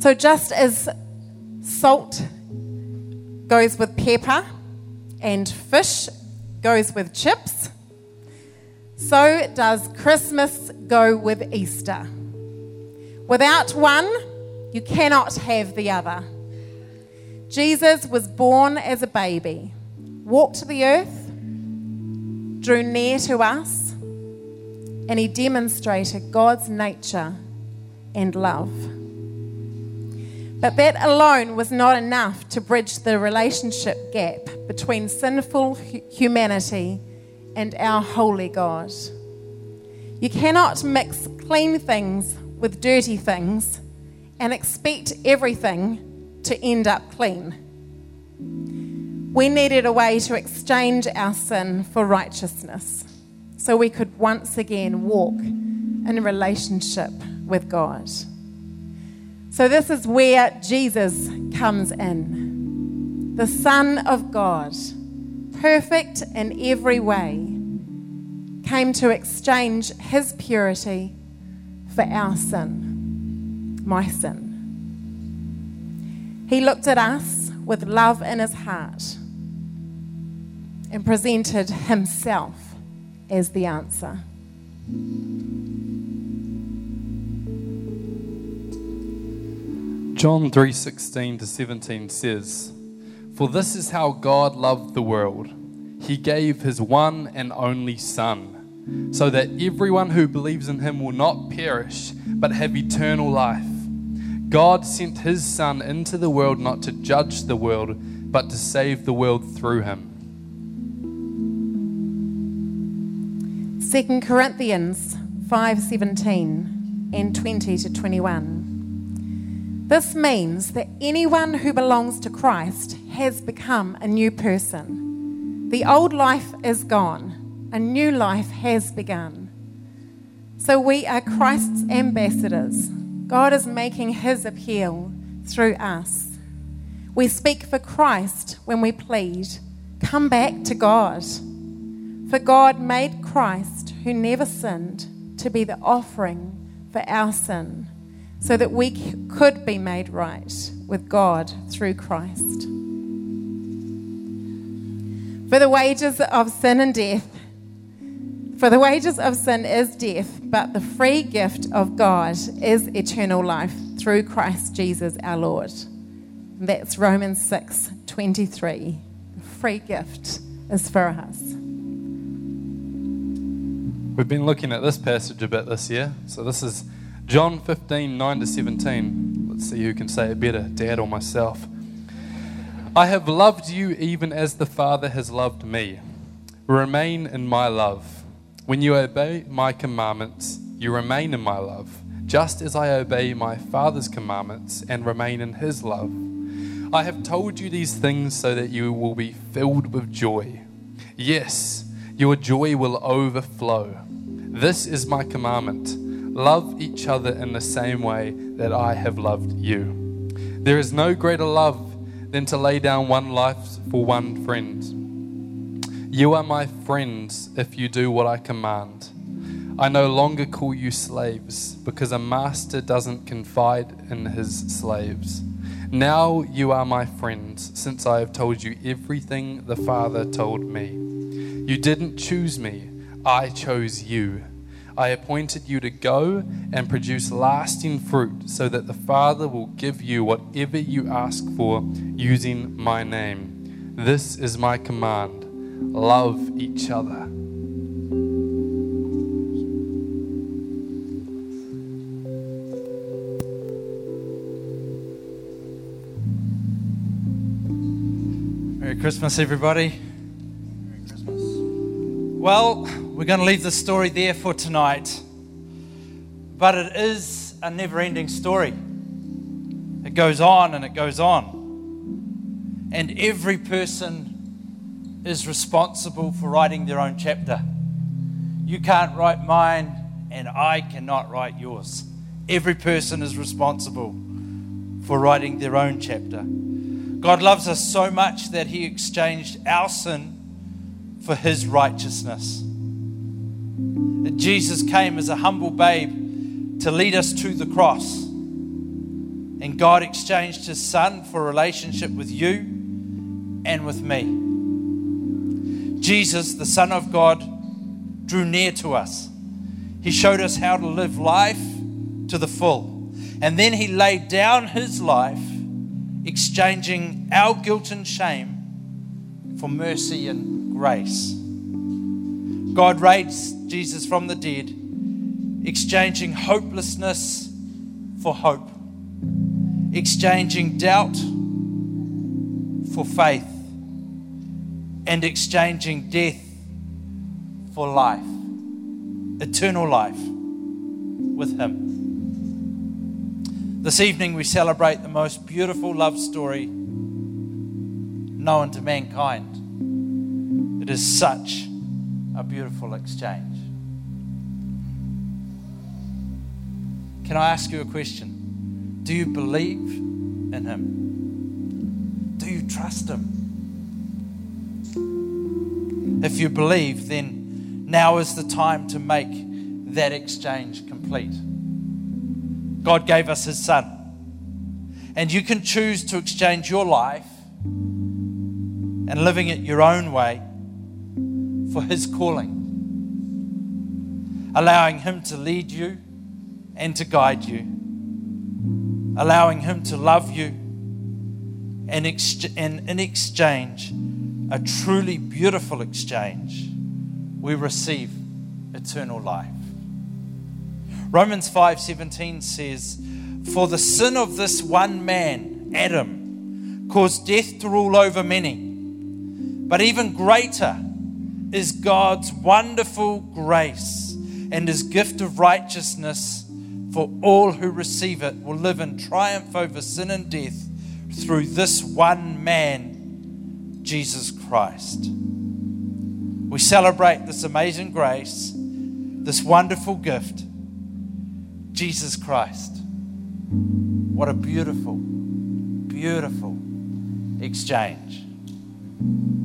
So just as salt goes with pepper and fish goes with chips, so does Christmas go with Easter. Without one, you cannot have the other. Jesus was born as a baby, walked the earth, drew near to us, and he demonstrated God's nature and love. But that alone was not enough to bridge the relationship gap between sinful humanity and our holy God. You cannot mix clean things with dirty things and expect everything to end up clean. We needed a way to exchange our sin for righteousness so we could once again walk in relationship with God. So this is where Jesus comes in. The Son of God, perfect in every way, came to exchange his purity for our sin, my sin. He looked at us with love in his heart and presented himself as the answer. John 3:16-17 says, "For this is how God loved the world. He gave his one and only Son, so that everyone who believes in him will not perish, but have eternal life. God sent his Son into the world not to judge the world, but to save the world through him." 2 Corinthians 5:17 and 20-21. This means that anyone who belongs to Christ has become a new person. The old life is gone. A new life has begun. So we are Christ's ambassadors. God is making his appeal through us. We speak for Christ when we plead, "Come back to God." For God made Christ, who never sinned, to be the offering for our sin, so that we could be made right with God through Christ. For the wages of sin is death, but the free gift of God is eternal life through Christ Jesus our Lord. That's Romans 6:23. The free gift is for us. We've been looking at this passage a bit this year, so this is John 15:9-17. Let's see who can say it better, Dad or myself. "I have loved you even as the Father has loved me. Remain in my love. When you obey my commandments, you remain in my love, just as I obey my Father's commandments and remain in his love. I have told you these things so that you will be filled with joy. Yes, your joy will overflow. This is my commandment. Love each other in the same way that I have loved you. There is no greater love than to lay down one life for one friend. You are my friends if you do what I command. I no longer call you slaves, because a master doesn't confide in his slaves. Now you are my friends, since I have told you everything the Father told me. You didn't choose me, I chose you. I appointed you to go and produce lasting fruit, so that the Father will give you whatever you ask for using my name. This is my command. Love each other." Merry Christmas, everybody. Merry Christmas. Well, we're going to leave the story there for tonight, but it is a never-ending story. It goes on and it goes on, and every person is responsible for writing their own chapter. You can't write mine, and I cannot write yours. Every person is responsible for writing their own chapter. God loves us so much that he exchanged our sin for his righteousness. That Jesus came as a humble babe to lead us to the cross. And God exchanged his son for a relationship with you and with me. Jesus, the Son of God, drew near to us. He showed us how to live life to the full. And then he laid down his life, exchanging our guilt and shame for mercy and grace. God raised Jesus from the dead, exchanging hopelessness for hope, exchanging doubt for faith, and exchanging death for life, eternal life with him. This evening we celebrate the most beautiful love story known to mankind. It is such a beautiful exchange. Can I ask you a question? Do you believe in him? Do you trust him? If you believe, then now is the time to make that exchange complete. God gave us his son, and you can choose to exchange your life and living it your own way for his calling, allowing him to lead you and to guide you, allowing him to love you, and in exchange, a truly beautiful exchange, we receive eternal life. Romans 5:17 says, "For the sin of this one man, Adam, caused death to rule over many, but even greater is God's wonderful grace, and his gift of righteousness for all who receive it will live in triumph over sin and death through this one man, Jesus Christ." We celebrate this amazing grace, this wonderful gift, Jesus Christ. What a beautiful, beautiful exchange.